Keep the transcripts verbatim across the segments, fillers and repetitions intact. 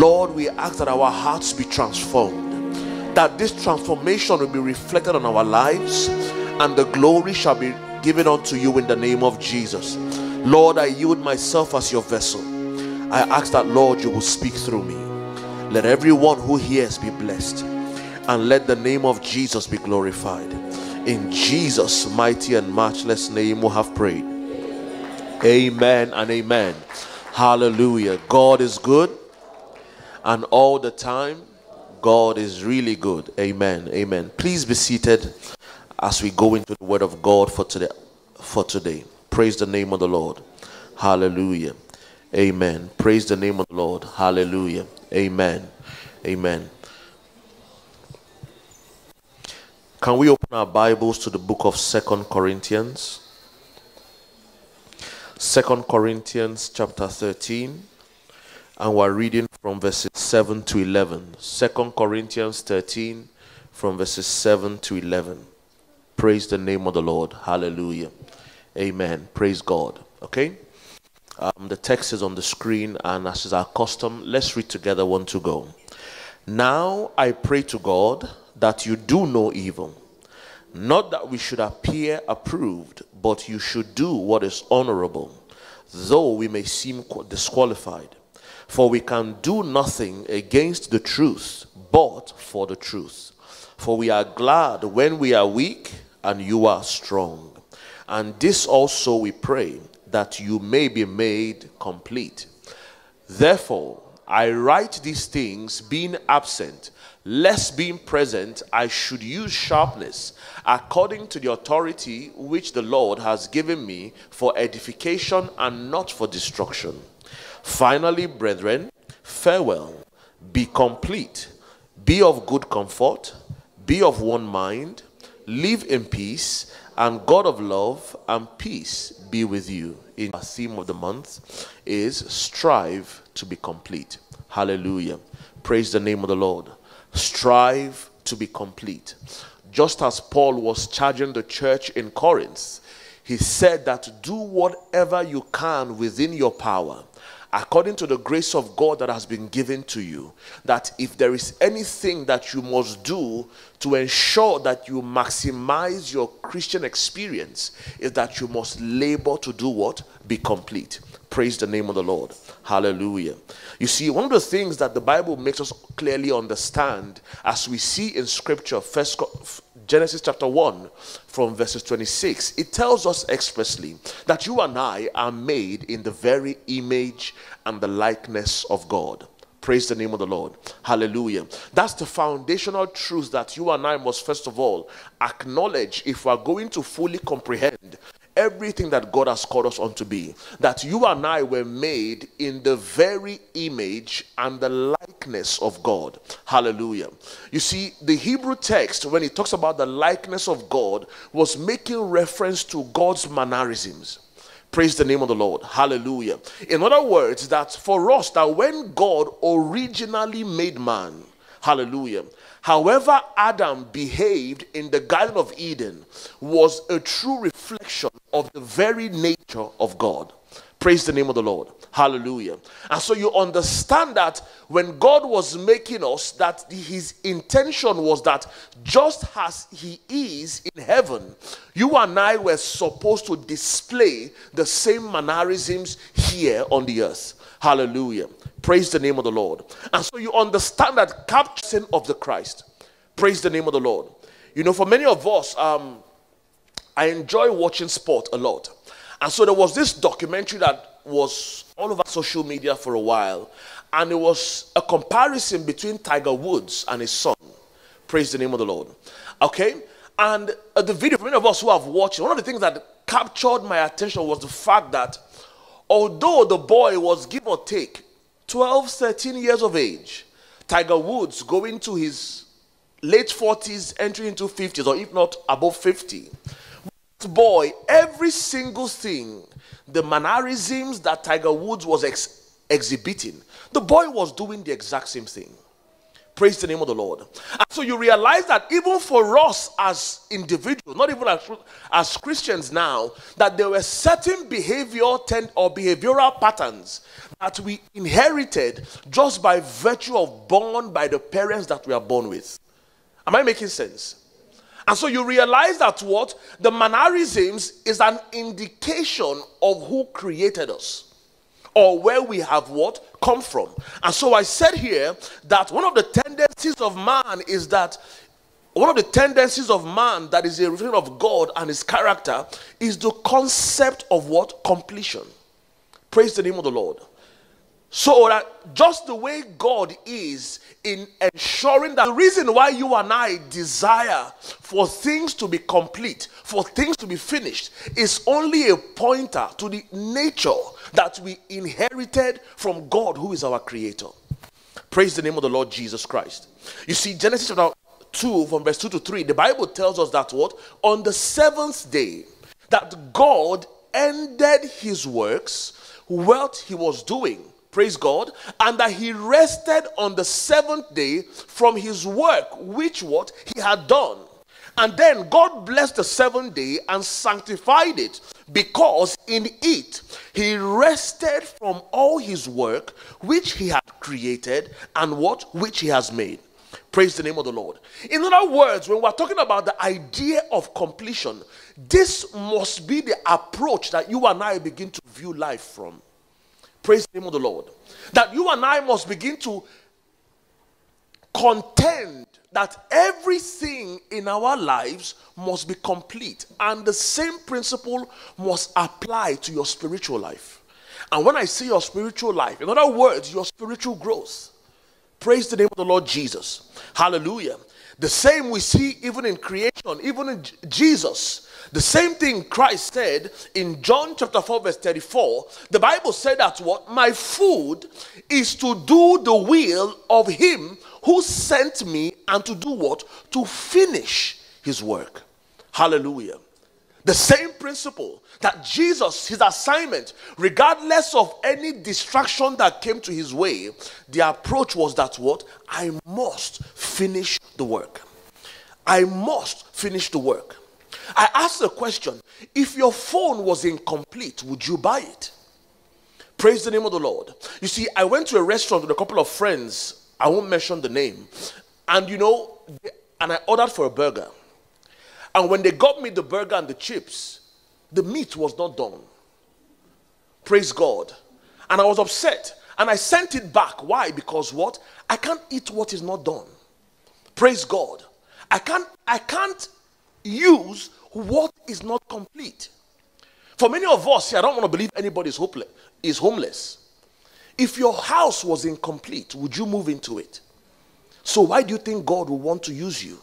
Lord, we ask that our hearts be transformed, that this transformation will be reflected on our lives, and the glory shall be given unto you in the name of Jesus. Lord, I yield myself as your vessel. I ask that, Lord, you will speak through me. Let everyone who hears be blessed, and let the name of Jesus be glorified. In Jesus' mighty and matchless name we have prayed. Amen and amen. Hallelujah. God is good, and all the time God is really good. Amen. Amen. Please be seated as we go into the word of God for today. For today. Praise the name of the Lord. Hallelujah. Amen. Praise the name of the Lord. Hallelujah. Amen. Amen. Can we open our Bibles to the book of Second Corinthians? Second Corinthians chapter thirteen, and we're reading from verses seven to eleven. Second Corinthians thirteen, from verses seven to eleven. Praise the name of the Lord. Hallelujah. Amen. Praise God. Okay? Um, the text is on the screen, and as is our custom, let's read together one to go. Now I pray to God that you do no evil, not that we should appear approved, but you should do what is honorable, though we may seem disqualified. For we can do nothing against the truth, but for the truth. For we are glad when we are weak, and you are strong. And this also we pray, that you may be made complete. Therefore, I write these things, being absent, lest being present I should use sharpness, according to the authority which the Lord has given me, for edification and not for destruction. Finally, brethren, farewell. Be complete. Be of good comfort. Be of one mind. Live in peace, and God of love and peace be with you. In our theme of the month is strive to be complete. Hallelujah. Praise the name of the Lord. Strive to be complete. Just as Paul was charging the church in Corinth, he said that do whatever you can within your power, according to the grace of God that has been given to you, that if there is anything that you must do to ensure that you maximize your Christian experience, is that you must labor to do what? Be complete. Praise the name of the Lord. Hallelujah. You see, one of the things that the Bible makes us clearly understand, as we see in Scripture, first Genesis chapter one, from verses twenty-six, it tells us expressly that you and I are made in the very image and the likeness of God. Praise the name of the Lord. Hallelujah. That's the foundational truth that you and I must first of all acknowledge if we are going to fully comprehend everything that God has called us on to be. That you and I were made in the very image and the likeness of God. Hallelujah. You see, the Hebrew text, when it talks about the likeness of God, was making reference to God's mannerisms. Praise the name of the Lord. Hallelujah. In other words, that for us, that when God originally made man, hallelujah, however Adam behaved in the Garden of Eden was a true reflection of the very nature of God. Praise the name of the Lord. Hallelujah. And so you understand that when God was making us, that his intention was that just as he is in heaven, you and I were supposed to display the same mannerisms here on the earth. Hallelujah. Praise the name of the Lord. And so you understand that capturing of the Christ. Praise the name of the Lord. You know, for many of us, um, I enjoy watching sport a lot. And so there was this documentary that was all over social media for a while. And it was a comparison between Tiger Woods and his son. Praise the name of the Lord. Okay? And uh, the video, for many of us who have watched it, one of the things that captured my attention was the fact that although the boy was, give or take, twelve, thirteen years of age, Tiger Woods going to his late forties, entering into fifties, or if not above fifty, boy, every single thing, the mannerisms that Tiger Woods was ex- exhibiting, the boy was doing the exact same thing. Praise the name of the Lord. And so you realize that even for us as individuals, not even as, as Christians now, that there were certain behavior tend or behavioral patterns that we inherited just by virtue of born by the parents that we are born with. Am I making sense? And so you realize that what? The mannerisms is an indication of who created us, or where we have what? Come from. And so I said here that one of the tendencies of man is that, one of the tendencies of man that is a reflection of God and his character is the concept of what? Completion. Praise the name of the Lord. So that just the way God is in ensuring that the reason why you and I desire for things to be complete, for things to be finished, is only a pointer to the nature that we inherited from God, who is our creator. Praise the name of the Lord Jesus Christ. You see, Genesis chapter two, from verse two to three, the Bible tells us that what? On the seventh day, that God ended his works, what he was doing. Praise God. And that he rested on the seventh day from his work, which what he had done. And then God blessed the seventh day and sanctified it, because in it he rested from all his work, which he had created, and what? Which he has made. Praise the name of the Lord. In other words, when we're talking about the idea of completion, this must be the approach that you and I begin to view life from. Praise the name of the Lord. That you and I must begin to contend that everything in our lives must be complete. And the same principle must apply to your spiritual life. And when I say your spiritual life, in other words, your spiritual growth. Praise the name of the Lord Jesus. Hallelujah. The same we see even in creation, even in Jesus. The same thing Christ said in John chapter four verse thirty-four. The Bible said that what? My food is to do the will of him who sent me, and to do what? To finish his work. Hallelujah. The same principle that Jesus, his assignment, regardless of any distraction that came to his way, the approach was that what? I must finish the work. I must finish the work. I asked the question, if your phone was incomplete, would you buy it? Praise the name of the Lord. You see, I went to a restaurant with a couple of friends. I won't mention the name. And you know, and I ordered for a burger. And when they got me the burger and the chips, the meat was not done. Praise God. And I was upset. And I sent it back. Why? Because what? I can't eat what is not done. Praise God. I can't, I can't use what is not complete. For many of us, I don't want to believe anybody is hopeless, is homeless. If your house was incomplete, would you move into it? So why do you think God will want to use you?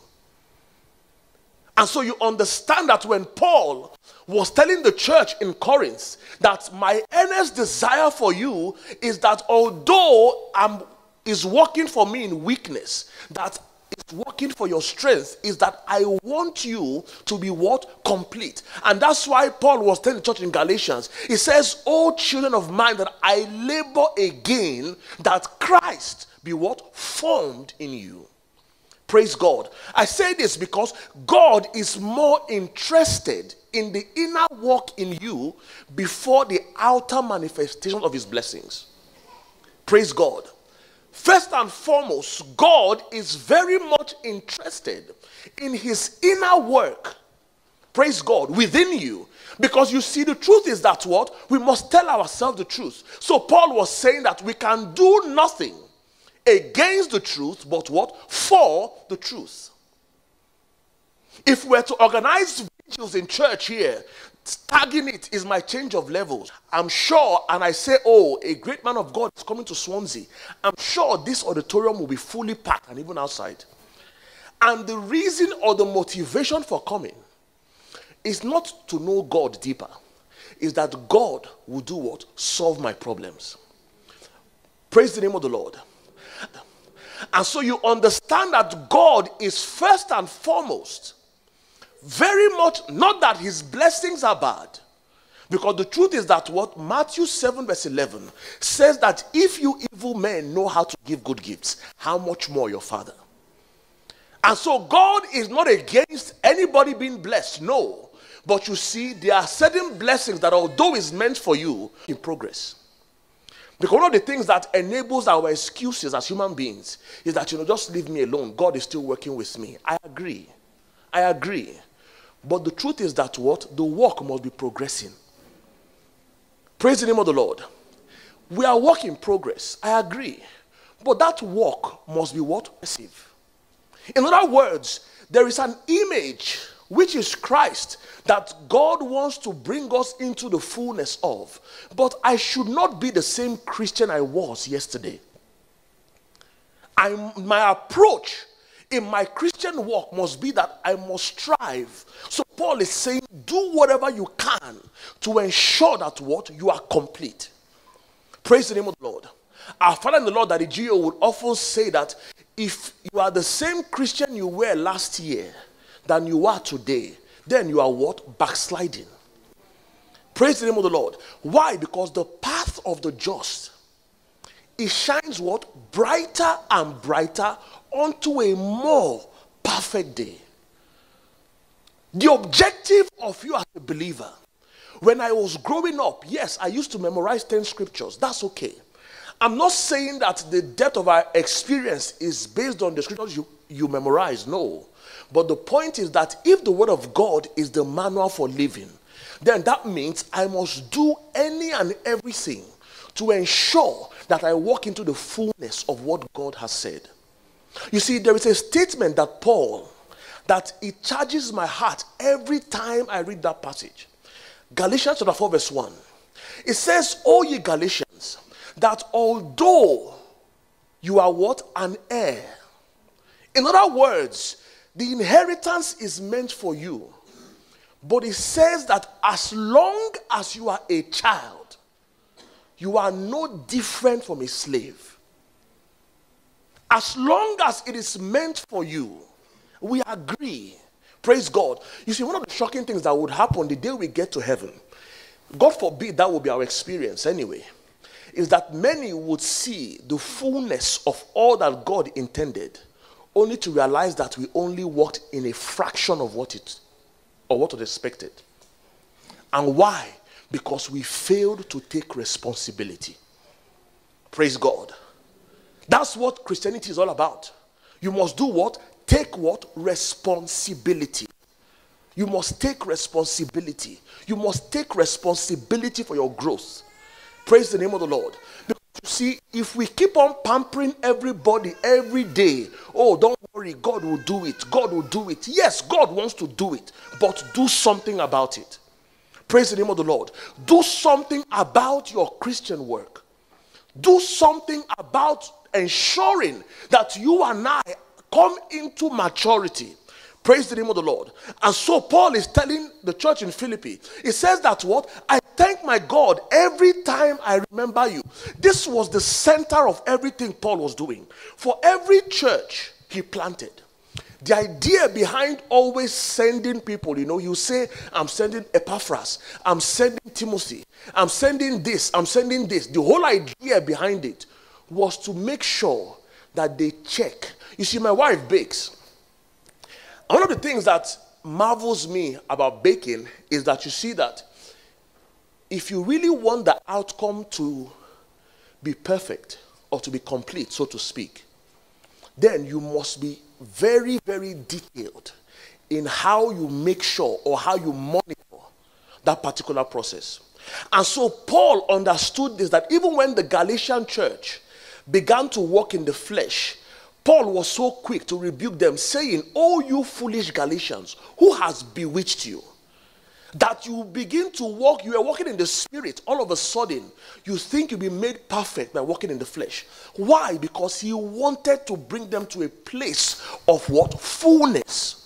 And so you understand that when Paul was telling the church in Corinth that my earnest desire for you is that although I'm is working for me in weakness, that it's working for your strength, is that I want you to be what? Complete. And that's why Paul was telling the church in Galatians, he says, O children of mine, that I labor again that Christ be what? Formed in you. Praise God. I say this because God is more interested in the inner work in you before the outer manifestation of his blessings. Praise God. First and foremost, God is very much interested in his inner work. Praise God, within you. Because you see, the truth is that what? We must tell ourselves the truth. So Paul was saying that we can do nothing against the truth, but what? For the truth. If we're to organize vigils in church here, tagging it is my change of levels. I'm sure, and I say, oh, a great man of God is coming to Swansea. I'm sure this auditorium will be fully packed, and even outside. And the reason or the motivation for coming is not to know God deeper. Is that God will do what? Solve my problems. Praise the name of the Lord. And so you understand that God is first and foremost very much, not that his blessings are bad, Because the truth is that what Matthew seven verse eleven says, that if you evil men know how to give good gifts, how much more your Father. And so God is not against anybody being blessed, no. But you see, there are certain blessings that, although is meant for you, in progress. Because one of the things that enables our excuses as human beings is that, you know, just leave me alone. God is still working with me. I agree. I agree. But the truth is that what? The work must be progressing. Praise the name of the Lord. We are work in progress. I agree. But that work must be what? Receive. In other words, there is an image, which is Christ, that God wants to bring us into the fullness of. But I should not be the same Christian I was yesterday. I, my approach in my Christian walk must be that I must strive. So Paul is saying, do whatever you can to ensure that what? You are complete. Praise the name of the Lord. Our Father in the Lord, that the G O would often say that if you are the same Christian you were last year than you are today, then you are what? Backsliding. Praise the name of the Lord. Why? Because the path of the just, it shines what? Brighter and brighter unto a more perfect day. The objective of you as a believer, when I was growing up, yes, I used to memorize ten scriptures. That's okay. I'm not saying that the depth of our experience is based on the scriptures you, you memorize, no. But the point is that if the word of God is the manual for living, then that means I must do any and everything to ensure that I walk into the fullness of what God has said. You see, there is a statement that Paul, that it charges my heart every time I read that passage. Galatians chapter four verse one. It says, O ye Galatians, that although you are what? An heir. In other words, the inheritance is meant for you. But it says that as long as you are a child, you are no different from a slave. As long as it is meant for you, we agree. Praise God. You see, one of the shocking things that would happen the day we get to heaven, God forbid that will be our experience anyway, is that many would see the fullness of all that God intended, only to realize that we only walked in a fraction of what it, or what was expected. And why? Because we failed to take responsibility. Praise God. That's what Christianity is all about. You must do what? Take what? Responsibility. You must take responsibility. You must take responsibility for your growth. Praise the name of the Lord. You see, if we keep on pampering everybody every day, oh, don't worry, God will do it, God will do it. Yes, God wants to do it, but do something about it. Praise the name of the Lord. Do something about your Christian work. Do something about ensuring that you and I come into maturity. Praise the name of the Lord. And so Paul is telling the church in Philippi, he says that what? I thank my God every time I remember you. This was the center of everything Paul was doing. For every church he planted, the idea behind always sending people, you know, you say, I'm sending Epaphras, I'm sending Timothy, I'm sending this, I'm sending this. The whole idea behind it was to make sure that they check. You see, my wife bakes. One of the things that marvels me about baking is that you see that if you really want the outcome to be perfect or to be complete, so to speak, then you must be very, very detailed in how you make sure or how you monitor that particular process. And so Paul understood this, that even when the Galatian church began to walk in the flesh, Paul was so quick to rebuke them, saying, "Oh, you foolish Galatians, who has bewitched you? That you begin to walk, you are walking in the spirit, all of a sudden, you think you'll be made perfect by walking in the flesh." Why? Because he wanted to bring them to a place of what? Fullness.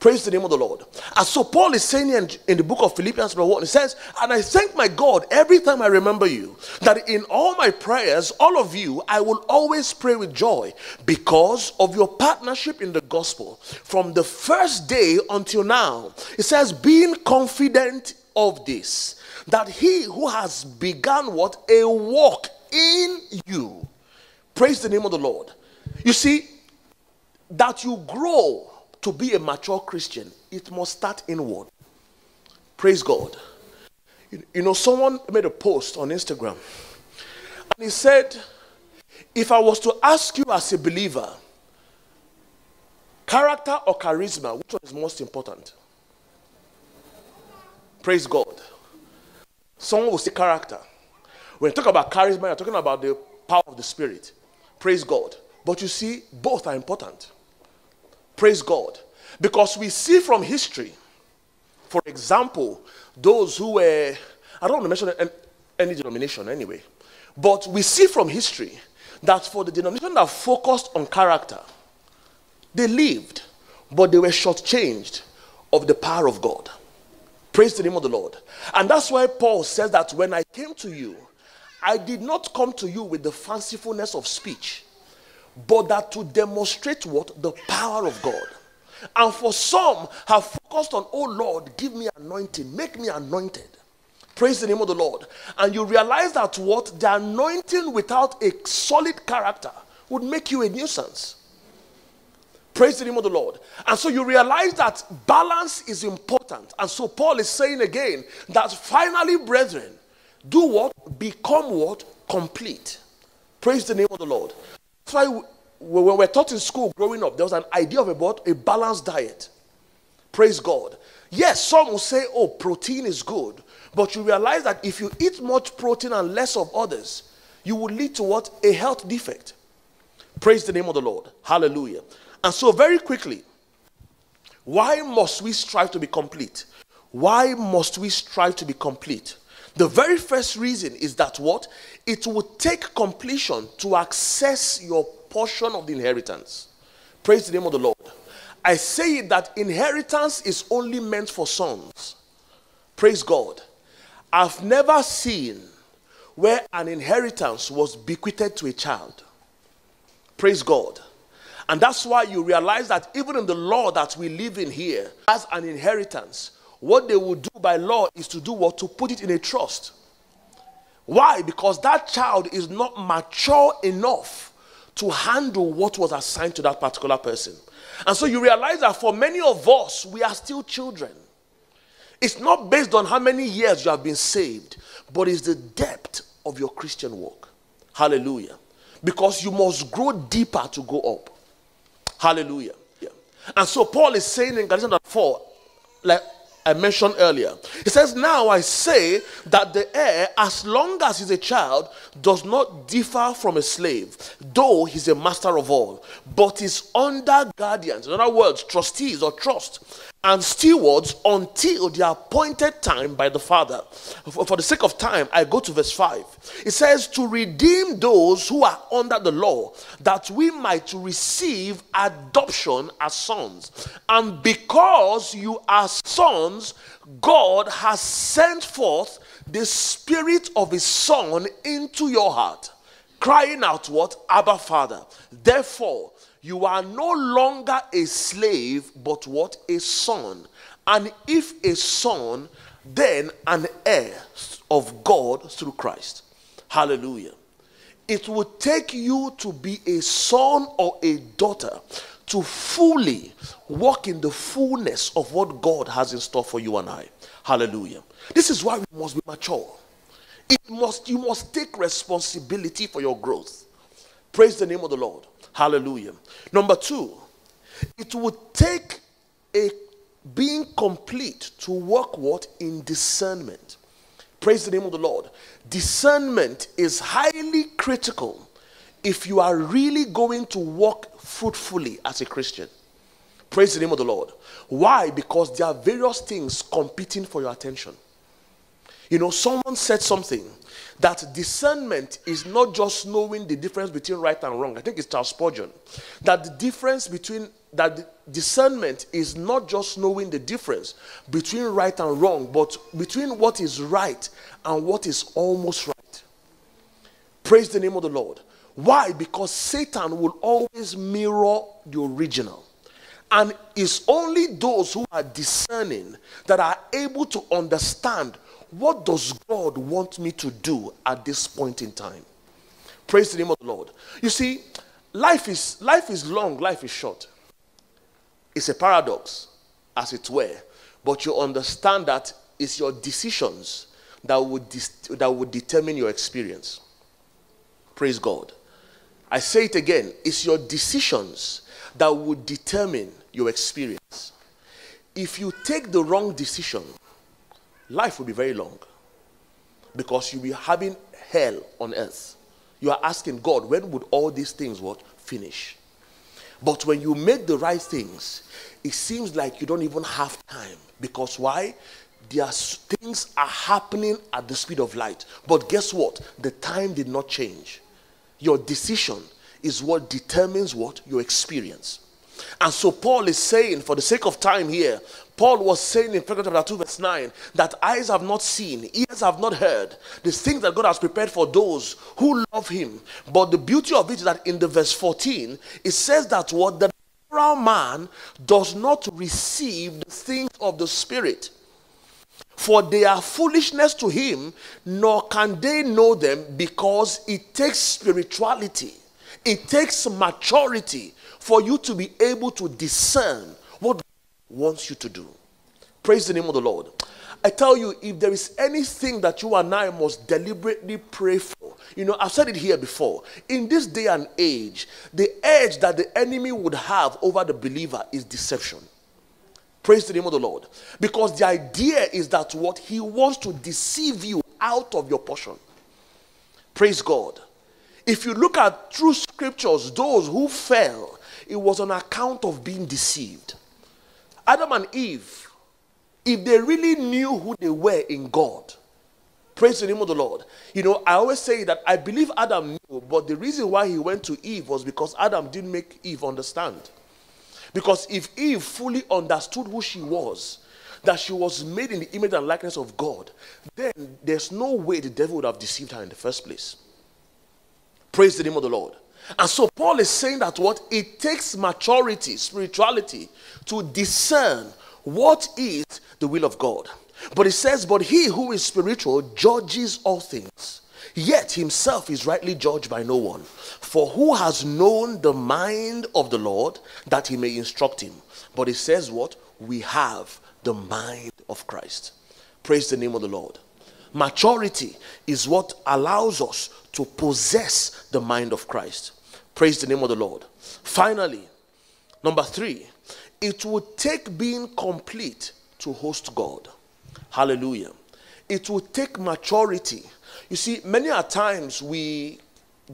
Praise the name of the Lord. And so Paul is saying in, in the book of Philippians, he says, "And I thank my God every time I remember you, that in all my prayers, all of you, I will always pray with joy because of your partnership in the gospel from the first day until now." It says, "Being confident of this, that he who has begun what? A work in you. Praise the name of the Lord. You see, that you grow to be a mature Christian, it must start inward. Praise God. You, you know, someone made a post on Instagram. And he said, if I was to ask you as a believer, character or charisma, which one is most important? Praise God. Someone will say character. When you talk about charisma, you're talking about the power of the Spirit. Praise God. But you see, both are important. Praise God. Because we see from history, for example, those who were, I don't want to mention any denomination anyway, but we see from history that for the denomination that focused on character, they lived, but they were shortchanged of the power of God. Praise the name of the Lord. And that's why Paul says that when I came to you, I did not come to you with the fancifulness of speech, but that to demonstrate what? The power of God. And for some have focused on, oh Lord, give me anointing, make me anointed. Praise the name of the Lord. And you realize that what? The anointing without a solid character would make you a nuisance. Praise the name of the Lord. And so you realize that balance is important. And so Paul is saying again that finally, brethren, do what? Become what? Complete. Praise the name of the Lord. That's why when we were taught in school growing up, there was an idea of about a balanced diet. Praise God. Yes, some will say, oh, protein is good. But you realize that if you eat much protein and less of others, you will lead to what? A health defect. Praise the name of the Lord. Hallelujah. And so very quickly, why must we strive to be complete? Why must we strive to be complete? The very first reason is that what? It will take completion to access your portion of the inheritance. Praise the name of the Lord. I say that inheritance is only meant for sons. Praise God. I've never seen where an inheritance was bequeathed to a child. Praise God. And that's why you realize that even in the law that we live in here, as an inheritance, what they will do by law is to do what? To put it in a trust. Why? Because that child is not mature enough to handle what was assigned to that particular person. And so you realize that for many of us, we are still children. It's not based on how many years you have been saved, but it's the depth of your Christian walk. Hallelujah. Because you must grow deeper to go up. Hallelujah. Yeah. And so Paul is saying in Galatians four, like I mentioned earlier, he says, now I say that the heir, as long as he's a child, does not differ from a slave, though he's a master of all, but is under guardians, in other words, trustees or trust, and stewards until the appointed time by the Father. For, for the sake of time, I go to verse five. It says, to redeem those who are under the law, that we might receive adoption as sons. And because you are sons, God has sent forth the Spirit of His Son into your heart, crying out, what? Abba, Father. Therefore, you are no longer a slave, but what? A son. And if a son, then an heir of God through Christ. Hallelujah. It will take you to be a son or a daughter to fully walk in the fullness of what God has in store for you and I. Hallelujah. This is why we must be mature. It must, you must take responsibility for your growth. Praise the name of the Lord. Hallelujah. Number two, it would take a being complete to work what? In discernment. Praise the name of the Lord. Discernment is highly critical if you are really going to walk fruitfully as a Christian. Praise the name of the Lord. Why? Because there are various things competing for your attention. You know, someone said something that discernment is not just knowing the difference between right and wrong. I think it's Charles Spurgeon. That the difference between, that discernment is not just knowing the difference between right and wrong, but between what is right and what is almost right. Praise the name of the Lord. Why? Because Satan will always mirror the original. And it's only those who are discerning that are able to understand what does God want me to do at this point in time? Praise the name of the Lord. You see, life is, life is long, life is short. It's a paradox, as it were. But you understand that it's your decisions that would, that would determine your experience. Praise God. I say it again. It's your decisions that would determine your experience. If you take the wrong decision, life will be very long, because you'll be having hell on earth. You are asking God, when would all these things what finish? But when you make the right things, it seems like you don't even have time. Because why? There are, things are happening at the speed of light. But guess what? The time did not change. Your decision is what determines what your experience. And so Paul is saying, for the sake of time here, Paul was saying in First Corinthians chapter two verse nine, that eyes have not seen, ears have not heard, the things that God has prepared for those who love him. But the beauty of it is that in the verse fourteen, it says that what the natural man does not receive the things of the Spirit, for they are foolishness to him, nor can they know them, because it takes spirituality, it takes maturity for you to be able to discern what God wants you to do. Praise the name of the Lord. I tell you, if there is anything that you and I must deliberately pray for, you know, I've said it here before, in this day and age, the edge that the enemy would have over the believer is deception. Praise the name of the Lord. Because the idea is that what he wants to deceive you out of your portion. Praise God. If you look at true scriptures, those who fell, it was on account of being deceived. Adam and Eve, if they really knew who they were in God, praise the name of the Lord. You know, I always say that I believe Adam knew, but the reason why he went to Eve was because Adam didn't make Eve understand. Because if Eve fully understood who she was, that she was made in the image and likeness of God, then there's no way the devil would have deceived her in the first place. Praise the name of the Lord. And so Paul is saying that what it takes maturity, spirituality, to discern what is the will of God. But it says, but he who is spiritual judges all things, yet himself is rightly judged by no one. For who has known the mind of the Lord that he may instruct him? But it says what? We have the mind of Christ. Praise the name of the Lord. Maturity is what allows us to possess the mind of Christ. Praise the name of the Lord. Finally, number three, it would take being complete to host God. Hallelujah. It would take maturity. You see, many a times we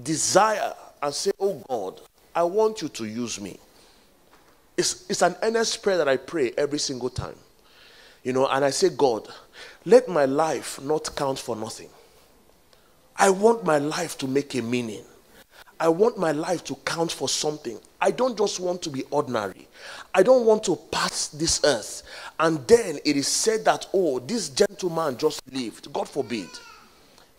desire and say, oh God, I want you to use me. It's, it's an earnest prayer that I pray every single time. You know, and I say, God, let my life not count for nothing. I want my life to make a meaning. I want my life to count for something. I don't just want to be ordinary. I don't want to pass this earth. And then it is said that, oh, this gentleman just lived. God forbid.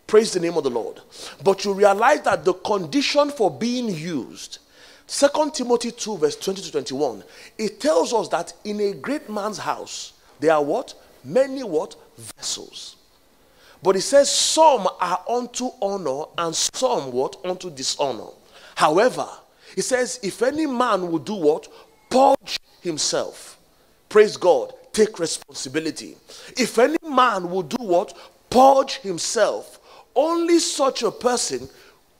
Praise the name of the Lord. But you realize that the condition for being used, Second Timothy two verse twenty to twenty-one, it tells us that in a great man's house, there are what? Many what? Vessels. But it says some are unto honor and some what? Unto dishonor. However, it says if any man will do what? Purge himself. Praise God. Take responsibility. If any man will do what? Purge himself. Only such a person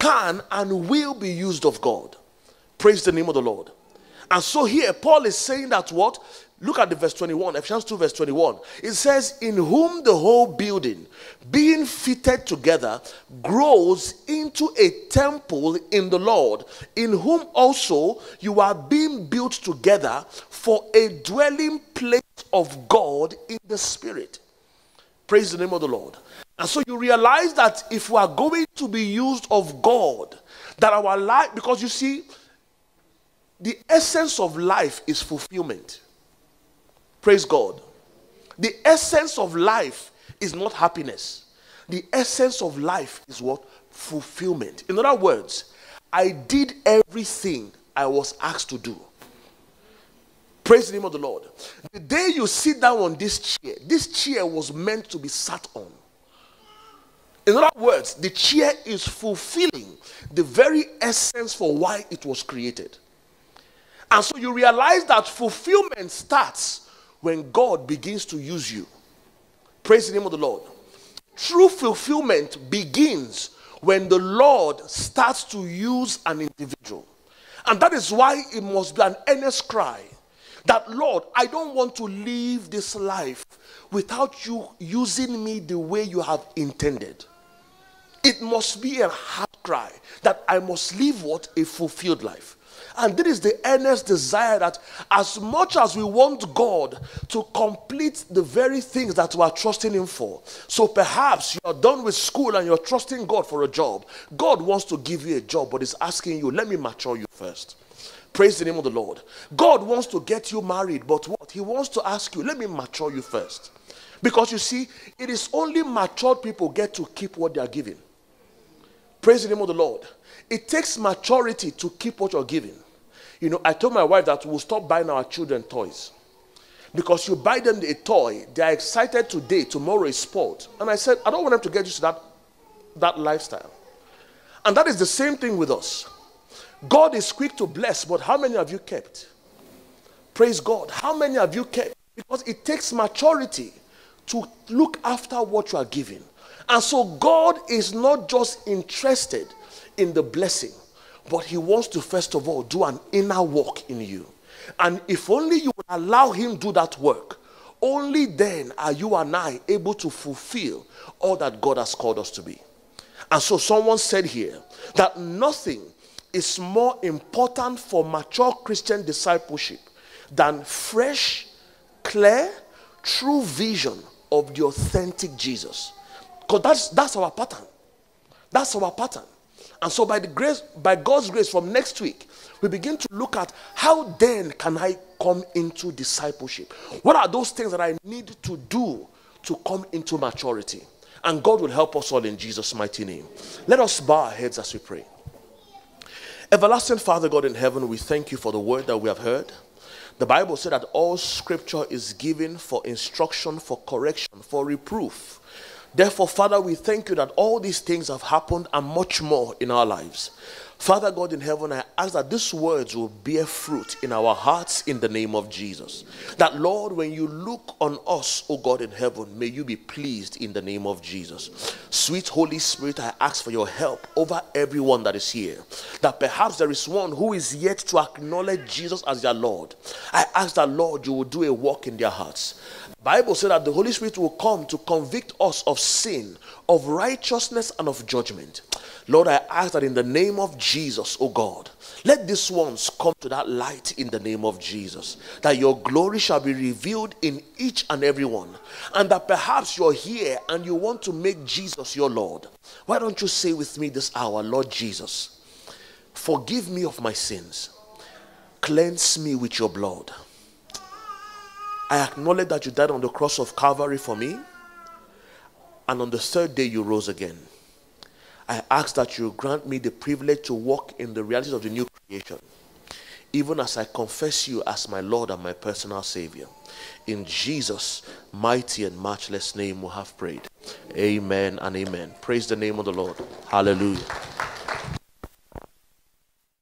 can and will be used of God. Praise the name of the Lord. And so here Paul is saying that what? Look at the verse twenty-one, Ephesians two verse twenty-one. It says, in whom the whole building, being fitted together, grows into a temple in the Lord, in whom also you are being built together for a dwelling place of God in the Spirit. Praise the name of the Lord. And so you realize that if we are going to be used of God, that our life, because you see, the essence of life is fulfillment. Praise God. The essence of life is not happiness. The essence of life is what? Fulfillment. In other words, I did everything I was asked to do. Praise the name of the Lord. The day you sit down on this chair, this chair was meant to be sat on. In other words, the chair is fulfilling the very essence for why it was created. And so you realize that fulfillment starts when God begins to use you. Praise the name of the Lord. True fulfillment begins when the Lord starts to use an individual. And that is why it must be an earnest cry that, Lord, I don't want to live this life without you using me the way you have intended. It must be a hard cry that I must live what? A fulfilled life. And this is the earnest desire that as much as we want God to complete the very things that we are trusting him for. So perhaps you are done with school and you're trusting God for a job. God wants to give you a job, but he's asking you, let me mature you first. Praise the name of the Lord. God wants to get you married, but what? He wants to ask you, let me mature you first. Because you see, it is only matured people get to keep what they are given. Praise the name of the Lord. It takes maturity to keep what you're giving. You know, I told my wife that we'll stop buying our children toys. Because you buy them a toy, they are excited today, tomorrow is sport. And I said, I don't want them to get used to that, that lifestyle. And that is the same thing with us. God is quick to bless, but how many have you kept? Praise God. How many have you kept? Because it takes maturity to look after what you are giving. And so God is not just interested in the blessing, but he wants to first of all do an inner work in you. And if only you will allow him do that work, only then are you and I able to fulfill all that God has called us to be. And so someone said here that nothing is more important for mature Christian discipleship than fresh, clear, true vision of the authentic Jesus. Because that's, that's our pattern. That's our pattern. And so by the grace, by God's grace, from next week, we begin to look at how then can I come into discipleship? What are those things that I need to do to come into maturity? And God will help us all in Jesus' mighty name. Let us bow our heads as we pray. Everlasting Father God in heaven, we thank you for the word that we have heard. The Bible said that all scripture is given for instruction, for correction, for reproof. Therefore, Father, we thank you that all these things have happened and much more in our lives. Father God in heaven, I ask that these words will bear fruit in our hearts in the name of Jesus. That, Lord, when you look on us, O God in heaven, may you be pleased in the name of Jesus. Sweet Holy Spirit, I ask for your help over everyone that is here. That perhaps there is one who is yet to acknowledge Jesus as their Lord. I ask that, Lord, you will do a work in their hearts. The Bible said that the Holy Spirit will come to convict us of sin, of righteousness, and of judgment. Lord, I ask that in the name of Jesus, O God, let these ones come to that light in the name of Jesus, that your glory shall be revealed in each and every one, and that perhaps you're here and you want to make Jesus your Lord. Why don't you say with me this hour, Lord Jesus, forgive me of my sins, cleanse me with your blood. I acknowledge that you died on the cross of Calvary for me, and on the third day you rose again. I ask that you grant me the privilege to walk in the realities of the new creation, even as I confess you as my Lord and my personal Savior. In Jesus' mighty and matchless name we have prayed. Amen and amen. Praise the name of the Lord. Hallelujah.